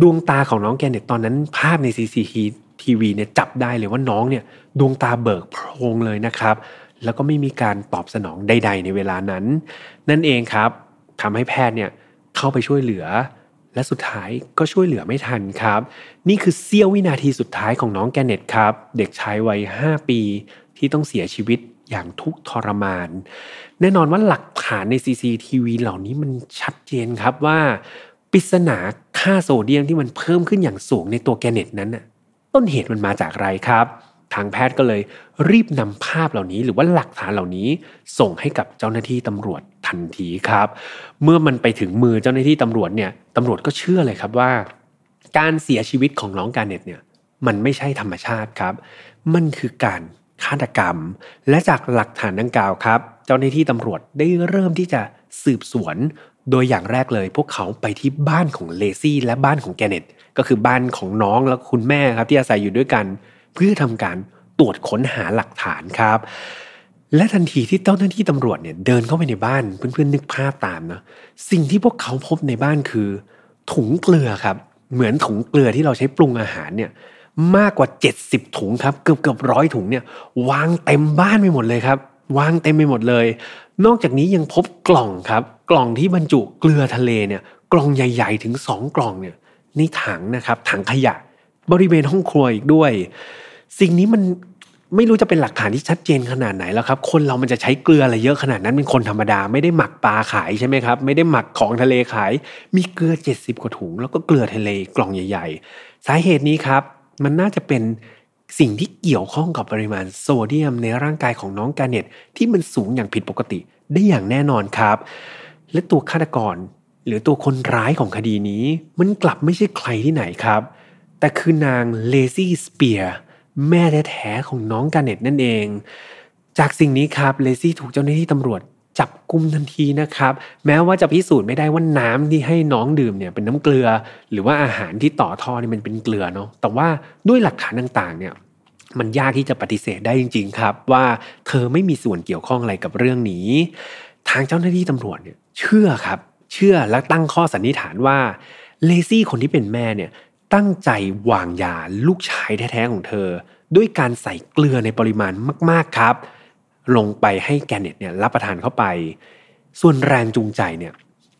ดวงตาของน้องแกเน็ตตอนนั้นภาพใน CCTV เนี่ยจับได้เลยว่าน้องเนี่ยดวงตาเบิกโพรงเลยนะครับแล้วก็ไม่มีการตอบสนองใดๆในเวลานั้นนั่นเองครับทำให้แพทย์เนี่ยเข้าไปช่วยเหลือและสุดท้ายก็ช่วยเหลือไม่ทันครับนี่คือเสี้ยววินาทีสุดท้ายของน้องแกเน็ตครับเด็กชายวัย5 ปีที่ต้องเสียชีวิตอย่างทุกทรมานแน่นอนว่าหลักฐานใน CCTV เหล่านี้มันชัดเจนครับว่าปริศนาค่าโซเดียมที่มันเพิ่มขึ้นอย่างสูงในตัวแกเน็ตนั้นน่ะต้นเหตุมันมาจากอะไรครับทางแพทย์ก็เลยรีบนำภาพเหล่านี้หรือว่าหลักฐานเหล่านี้ส่งให้กับเจ้าหน้าที่ตำรวจทันทีครับเมื่อมันไปถึงมือเจ้าหน้าที่ตำรวจเนี่ยตำรวจก็เชื่อเลยครับว่าการเสียชีวิตของน้องแกเน็ตเนี่ยมันไม่ใช่ธรรมชาติครับมันคือการฆาตกรรมและจากหลักฐานดังกล่าวครับเจ้าหน้าที่ตำรวจได้เริ่มที่จะสืบสวนโดยอย่างแรกเลยพวกเขาไปที่บ้านของเลซี่และบ้านของแกเน็ตก็คือบ้านของน้องและคุณแม่ครับที่อาศัยอยู่ด้วยกันเพื่อทำการตรวจค้นหาหลักฐานครับและทันทีที่เจ้าหน้าที่ตำรวจเนี่ยเดินเข้าไปในบ้านเพื่อนๆนึกภาพตามนะสิ่งที่พวกเขาพบในบ้านคือถุงเกลือครับ เหมือนถุงเกลือที่เราใช้ปรุงอาหารเนี่ยมากกว่า70ถุงครับเกือบ100ถุงเนี่ยวางเต็มบ้านไปหมดเลยครับวางเต็มไปหมดเลยนอกจากนี้ยังพบกล่องครับกล่องที่บรรจุเกลือทะเลเนี่ยกล่องใหญ่ๆถึง2กล่องเนี่ยในถังนะครับถังขยะบริเวณห้องครัวอีกด้วยสิ่งนี้มันไม่รู้จะเป็นหลักฐานที่ชัดเจนขนาดไหนแล้วครับคนเรามันจะใช้เกลืออะไรเยอะขนาดนั้นเป็นคนธรรมดาไม่ได้หมักปลาขายใช่ไหมครับไม่ได้หมักของทะเลขายมีเกลือ70กว่าถุงแล้วก็เกลือทะเลกล่องใหญ่ๆสาเหตุนี้ครับมันน่าจะเป็นสิ่งที่เกี่ยวข้องกับปริมาณโซเดียมในร่างกายของน้องการ์เน็ตที่มันสูงอย่างผิดปกติได้อย่างแน่นอนครับและตัวฆาตกรหรือตัวคนร้ายของคดีนี้มันกลับไม่ใช่ใครที่ไหนครับแต่คือนางเลซี่สเปียร์แม่แท้ๆของน้องการ์เน็ตนั่นเองจากสิ่งนี้ครับเลซี่ถูกเจ้าหน้าที่ตำรวจจับกุมทันทีนะครับแม้ว่าจะพิสูจน์ไม่ได้ว่าน้ำที่ให้น้องดื่มเนี่ยเป็นน้ำเกลือหรือว่าอาหารที่ต่อท่อนี่มันเป็นเกลือเนาะแต่ว่าด้วยหลักฐานต่างๆเนี่ยมันยากที่จะปฏิเสธได้จริงๆครับว่าเธอไม่มีส่วนเกี่ยวข้องอะไรกับเรื่องนี้ทางเจ้าหน้าที่ตำรวจเนี่ยเชื่อและตั้งข้อสันนิษฐานว่าเลซี่คนที่เป็นแม่เนี่ยตั้งใจวางยาลูกชายแท้ๆของเธอด้วยการใส่เกลือในปริมาณมากๆครับลงไปให้แกเน็ตเนี่ยรับประทานเข้าไปส่วนแรงจูงใจเนี่ย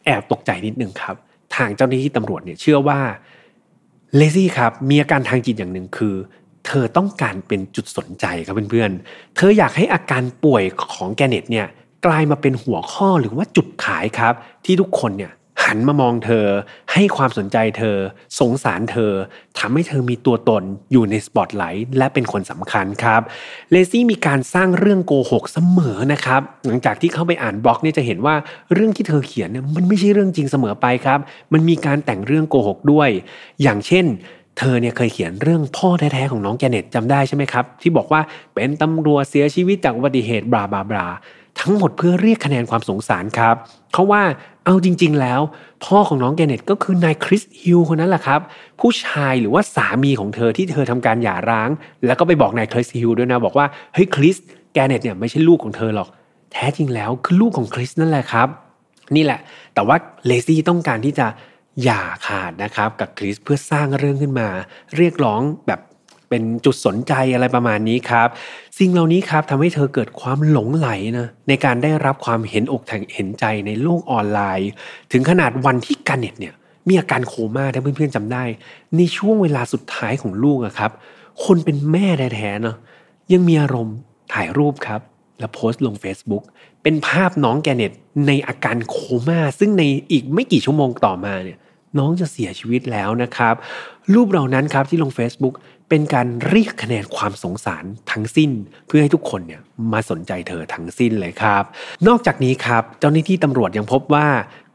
แอบตกใจนิดนึงครับทางเจ้าหน้าที่ตำรวจเนี่ยเชื่อว่าเลซี่ครับมีอาการทางจิตอย่างหนึ่งคือเธอต้องการเป็นจุดสนใจครับเพื่อนๆเธออยากให้อาการป่วยของแกเน็ตเนี่ยกลายมาเป็นหัวข้อหรือว่าจุดขายครับที่ทุกคนเนี่ยหันมามองเธอให้ความสนใจเธอสงสารเธอทำให้เธอมีตัวตนอยู่ในสปอตไลท์และเป็นคนสำคัญครับเลซี่มีการสร้างเรื่องโกหกเสมอนะครับหลังจากที่เข้าไปอ่านบล็อกเนี่ยจะเห็นว่าเรื่องที่เธอเขียนเนี่ยมันไม่ใช่เรื่องจริงเสมอไปครับมันมีการแต่งเรื่องโกหกด้วยอย่างเช่นเธอเนี่ยเคยเขียนเรื่องพ่อแท้ๆของน้องแกเน็ตจำได้ใช่ไหมครับที่บอกว่าเป็นตำรวจเสียชีวิตจากอุบัติเหตุบลาบลาบลาทั้งหมดเพื่อเรียกคะแนนความสงสารครับเพราะว่าเอาจริงๆแล้วพ่อของน้องแกเน็ตก็คือนายคริสฮิลคนนั้นแหละครับผู้ชายหรือว่าสามีของเธอที่เธอทำการหย่าร้างแล้วก็ไปบอกนายคริสฮิลด้วยนะบอกว่าเฮ้ยคริสแกเน็ตเนี่ยไม่ใช่ลูกของเธอหรอกแท้จริงแล้วคือลูกของคริสนั่นแหละครับนี่แหละแต่ว่าเลซี่ต้องการที่จะหย่าขาดนะครับกับคริสเพื่อสร้างเรื่องขึ้นมาเรียกร้องแบบเป็นจุดสนใจอะไรประมาณนี้ครับสิ่งเหล่านี้ครับทำให้เธอเกิดความหลงไหลนะในการได้รับความเห็นอกเห็นใจในโลกออนไลน์ถึงขนาดวันที่การ์เน็ตเนี่ยมีอาการโคม่าถ้าเพื่อนๆจำได้ในช่วงเวลาสุดท้ายของลูกครับคนเป็นแม่แท้ๆเนาะยังมีอารมณ์ถ่ายรูปครับแล้วโพสต์ลง Facebook เป็นภาพน้องการ์เน็ตในอาการโคม่าซึ่งในอีกไม่กี่ชั่วโมงต่อมาเนี่ยน้องจะเสียชีวิตแล้วนะครับรูปเหล่านั้นครับที่ลง Facebook เป็นการเรียกคะแนนความสงสารทั้งสิ้นเพื่อให้ทุกคนเนี่ยมาสนใจเธอทั้งสิ้นเลยครับนอกจากนี้ครับเจ้าหน้าที่ตำรวจยังพบว่า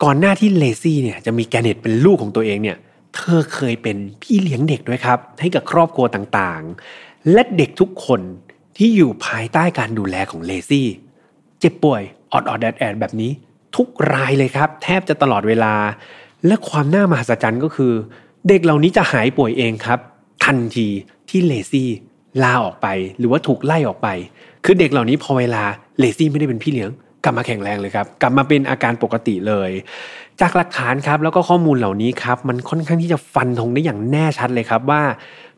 ก่อนหน้าที่เลซี่เนี่ยจะมีแกเน็ตเป็นลูกของตัวเองเนี่ยเธอเคยเป็นพี่เลี้ยงเด็กด้วยครับให้กับครอบครัวต่างๆและเด็กทุกคนที่อยู่ภายใต้การดูแลของเลซี่เจ็บป่วยออดๆแอดๆแบบนี้ทุกรายเลยครับแทบจะตลอดเวลาและความน่ามหัศจรรย์ก็คือเด็กเหล่านี้จะหายป่วยเองครับทันทีที่เลซี่ลาออกไปหรือว่าถูกไล่ออกไปคือเด็กเหล่านี้พอเวลาเลซี่ไม่ได้เป็นพี่เลี้ยงกลับมาแข็งแรงเลยครับกลับมาเป็นอาการปกติเลยจากหลักฐานครับแล้วก็ข้อมูลเหล่านี้ครับมันค่อนข้างที่จะฟันธงได้อย่างแน่ชัดเลยครับว่า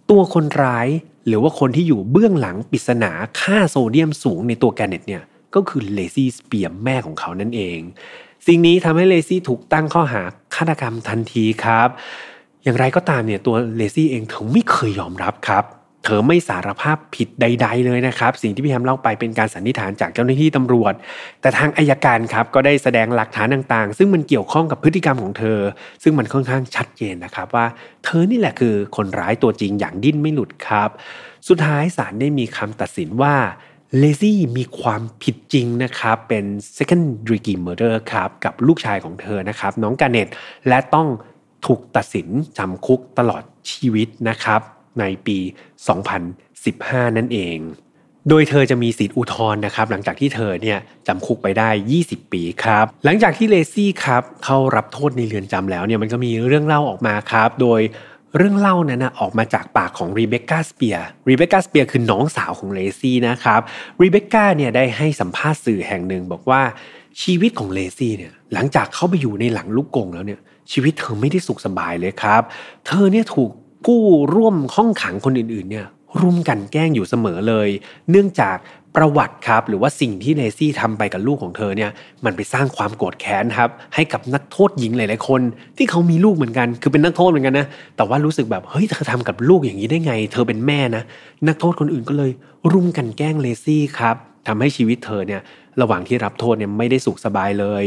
ตัวคนร้ายหรือว่าคนที่อยู่เบื้องหลังปริศนาค่าโซเดียมสูงในตัวแกเน็ตเนี่ยก็คือเลซี่สเปียร์แม่ของเขานั่นเองสิ่งนี้ทำให้เลซี่ถูกตั้งข้อหาฆาตกรรมทันทีครับอย่างไรก็ตามเนี่ยตัวเลซี่เองเธอไม่เคยยอมรับครับเธอไม่สารภาพผิดใดๆเลยนะครับสิ่งที่พี่แฮมเล่าไปเป็นการสันนิษฐานจากเจ้าหน้าที่ตำรวจแต่ทางอัยการครับก็ได้แสดงหลักฐานต่างๆซึ่งมันเกี่ยวข้องกับพฤติกรรมของเธอซึ่งมันค่อนข้างชัดเจนนะครับว่าเธอนี่แหละคือคนร้ายตัวจริงอย่างดิ้นไม่หลุดครับสุดท้ายศาลได้มีคำตัดสินว่าเลซี่มีความผิดจริงนะครับเป็น second degree murder ครับกับลูกชายของเธอนะครับน้องการ์เน็ตและต้องถูกตัดสินจำคุกตลอดชีวิตนะครับในปี2015นั่นเองโดยเธอจะมีสิทธิ์อุทธรณ์นะครับหลังจากที่เธอเนี่ยจำคุกไปได้20ปีครับหลังจากที่เลซี่ครับเข้ารับโทษในเรือนจำแล้วเนี่ยมันก็มีเรื่องเล่าออกมาครับโดยเรื่องเล่านั้นนะออกมาจากปากของรีเบคก้าสเปียร์คือน้องสาวของเลซี่นะครับรีเบคก้าเนี่ยได้ให้สัมภาษณ์สื่อแห่งหนึ่งบอกว่าชีวิตของเลซี่เนี่ยหลังจากเข้าไปอยู่ในหลังลูกกรงแล้วเนี่ย ชีวิตเธอไม่ได้สุขสบายเลยครับเธอเนี่ยถูกผู้ร่วมห้องขังคนอื่นๆเนี่ยรุมกันแกล้งอยู่เสมอเลยเนื่องจากประวัติครับหรือว่าสิ่งที่เลซี่ทำไปกับลูกของเธอเนี่ยมันไปสร้างความโกรธแค้นครับให้กับนักโทษหญิงหลายๆคนที่เขามีลูกเหมือนกันคือเป็นนักโทษเหมือนกันนะแต่ว่ารู้สึกแบบเฮ้ยเธอทำกับลูกอย่างนี้ได้ไงเธอเป็นแม่นะนักโทษคนอื่นก็เลยรุมกันแกล้งเลซี่ครับทำให้ชีวิตเธอเนี่ยระหว่างที่รับโทษเนี่ยไม่ได้สุขสบายเลย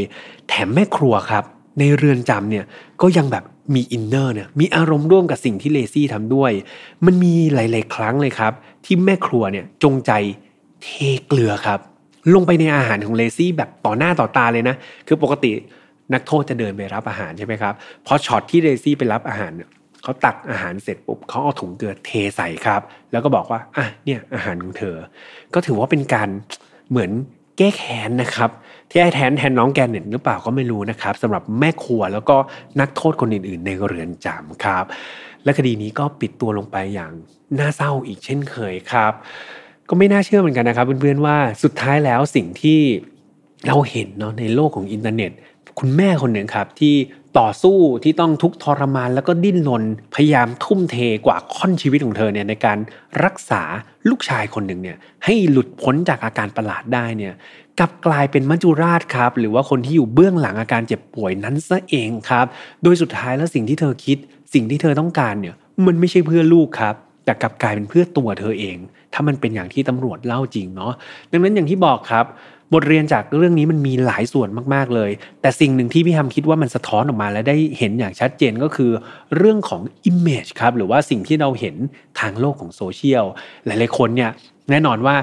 แถมแม่ครัวครับในเรือนจำเนี่ยก็ยังแบบมีอินเนอร์เนี่ยมีอารมณ์ร่วมกับสิ่งที่เลซี่ทำด้วยมันมีหลายๆครั้งเลยครับที่แม่ครัวเนี่ยจงใจเทเกลือครับลงไปในอาหารของเลซี่แบบต่อหน้าต่อตาเลยนะคือปกตินักโทษจะเดินไปรับอาหารใช่ไหมครับพอช็อตที่เลซี่ไปรับอาหารเนี่ยเขาตักอาหารเสร็จปุ๊บเขาเอาถุงเกลือเทใส่ครับแล้วก็บอกว่าอ่ะเนี่ยอาหารของเธอก็ถือว่าเป็นการเหมือนแก้แค้นนะครับที่ให้แทนน้องแกนเน็ตหรือเปล่าก็ไม่รู้นะครับสำหรับแม่ครัวแล้วก็นักโทษคนอื่นๆในเรือนจำครับและคดีนี้ก็ปิดตัวลงไปอย่างน่าเศร้าอีกเช่นเคยครับก็ไม่น่าเชื่อเหมือนกันนะครับเพื่อนๆว่าสุดท้ายแล้วสิ่งที่เราเห็นเนาะในโลกของอินเทอร์เน็ตคุณแม่คนหนึ่งครับที่ต่อสู้ที่ต้องทุกข์ทรมานแล้วก็ดิ้นรนพยายามทุ่มเทกว่าค่อนชีวิตของเธอเนี่ยในการรักษาลูกชายคนหนึ่งเนี่ยให้หลุดพ้นจากอาการประหลาดได้เนี่ยกลับกลายเป็นมัจจุราชครับหรือว่าคนที่อยู่เบื้องหลังอาการเจ็บป่วยนั้นซะเองครับโดยสุดท้ายแล้วสิ่งที่เธอคิดสิ่งที่เธอต้องการเนี่ยมันไม่ใช่เพื่อลูกครับแต่กลับกลายเป็นเพื่อตัวเธอเองถ้ามันเป็นอย่างที่ตำรวจเล่าจริงเนาะดังนั้นอย่างที่บอกครับบทเรียนจากเรื่องนี้มันมีหลายส่วนมากๆเลยแต่สิ่งหนึ่งที่พี่ฮัมคิดว่ามันสะท้อนออกมาและได้เห็นอย่างชัดเจนก็คือเรื่องของ image ครับหรือว่าสิ่งที่เราเห็นทางโลกของโซเชียลหลายๆคนเนี่ยแน่นอนว่า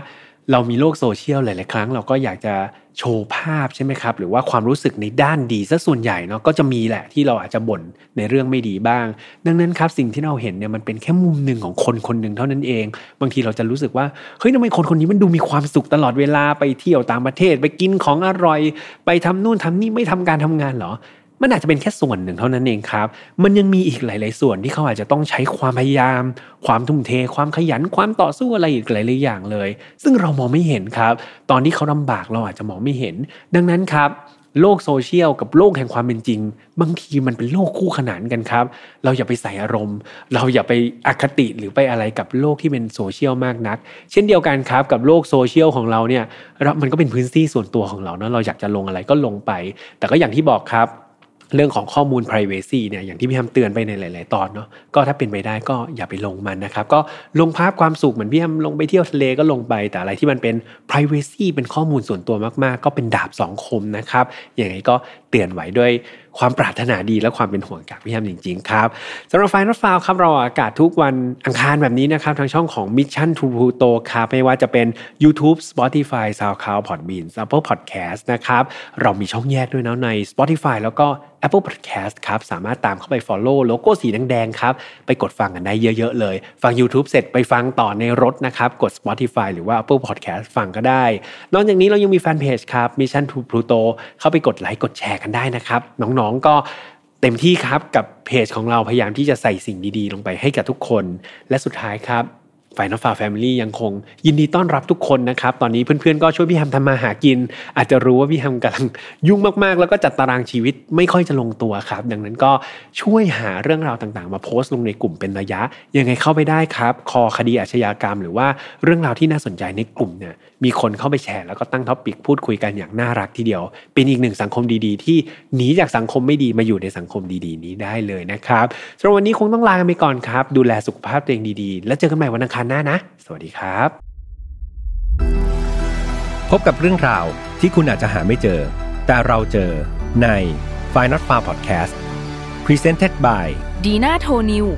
เรามีโลกโซเชียลหลายๆครั้งเราก็อยากจะโชว์ภาพใช่ไหมครับหรือว่าความรู้สึกในด้านดีซะส่วนใหญ่เนาะก็จะมีแหละที่เราอาจจะบ่นในเรื่องไม่ดีบ้างดังนั้นครับสิ่งที่เราเห็นเนี่ยมันเป็นแค่มุมหนึ่งของคนคนหนึ่งเท่านั้นเองบางทีเราจะรู้สึกว่าเฮ้ยทำไมคนคนนี้มันดูมีความสุขตลอดเวลาไปเที่ยวต่างประเทศไปกินของอร่อยไปทำนู่นทำนี่ไม่ทำการทำงานเหรอมันอาจจะเป็นแค่ส่วนหนึ่งเท่านั้นเองครับมันยังมีอีกหลายๆส่วนที่เขาอาจจะต้องใช้ความพยายามความทุ่มเทความขยันความต่อสู้อะไรอีกหลายๆอย่างเลยซึ่งเรามองไม่เห็นครับตอนที่เขาลำบากเราอาจจะมองไม่เห็นดังนั้นครับโลกโซเชียลกับโลกแห่งความเป็นจริงบางทีมันเป็นโลกคู่ขนานกันครับเราอย่าไปใส่อารมณ์เราอย่าไปอคติหรือไปอะไรกับโลกที่เป็นโซเชียลมากนักเช่นเดียวกันครับกับโลกโซเชียลของเราเนี่ยมันก็เป็นพื้นที่ส่วนตัวของเราเนาะเราอยากจะลงอะไรก็ลงไปแต่ก็อย่างที่บอกครับเรื่องของข้อมูล privacy เนี่ยอย่างที่พี่ฮัมเตือนไปในหลายๆตอนเนาะก็ถ้าเป็นไปได้ก็อย่าไปลงมันนะครับก็ลงภาพความสุขเหมือนพี่ฮัมลงไปเที่ยวทะเลก็ลงไปแต่อะไรที่มันเป็น privacy เป็นข้อมูลส่วนตัวมากๆก็เป็นดาบสองคมนะครับอย่างไรก็เตือนไว้ด้วยความปรารถนาดีและความเป็นห่วงจากพี่ฮัมจริงๆครับสำหรับ Final Fire ครับเราอากาศทุกวันอังคารแบบนี้นะครับทางช่องของ Mission to Pluto ครับไม่ว่าจะเป็น YouTube Spotify SoundCloud Podbean Apple Podcast นะครับเรามีช่องแยกด้วยนะใน Spotify แล้วก็ Apple Podcast ครับสามารถตามเข้าไป follow โลโก้สีแดงๆครับไปกดฟังกันได้เยอะๆเลยฟัง YouTube เสร็จไปฟังต่อในรถนะครับกด Spotify หรือว่า Apple Podcast ฟังก็ได้นอกจากนี้เรายังมี Fan Page ครับ Mission to Pluto เข้าไปกดไลค์กดแชร์กันได้นะครับน้องก็เต็มที่ครับกับเพจของเราพยายามที่จะใส่สิ่งดีๆลงไปให้กับทุกคนและสุดท้ายครับFinal Fire Family ยังคงยินดีต้อนรับทุกคนนะครับตอนนี้เพื่อนๆก็ช่วยพี่ฮัมทำมาหากินอาจจะรู้ว่าพี่ฮัมกำลังยุ่งมากๆแล้วก็จัดตารางชีวิตไม่ค่อยจะลงตัวครับดังนั้นก็ช่วยหาเรื่องราวต่างๆมาโพสต์ลงในกลุ่มเป็นระยะยังไงเข้าไปได้ครับคอคดีอาชญากรรมหรือว่าเรื่องราวที่น่าสนใจในกลุ่มเนี่ยมีคนเข้าไปแชร์แล้วก็ตั้งท็อปิกพูดคุยกันอย่างน่ารักทีเดียวเป็นอีกหนึ่งสังคมดีๆที่หนีจากสังคมไม่ดีมาอยู่ในสังคมดีๆนี้ได้เลยนะครับสำหรับวันนี้คงต้องลากันไปก่อนครับดูแลสุขภาพตัวเองดีๆแล้วเจอกันใหม่วันอังคารหน้านะสวัสดีครับพบกับเรื่องราวที่คุณอาจจะหาไม่เจอแต่เราเจอใน Find Not Found Podcast Presented by Dina Toniu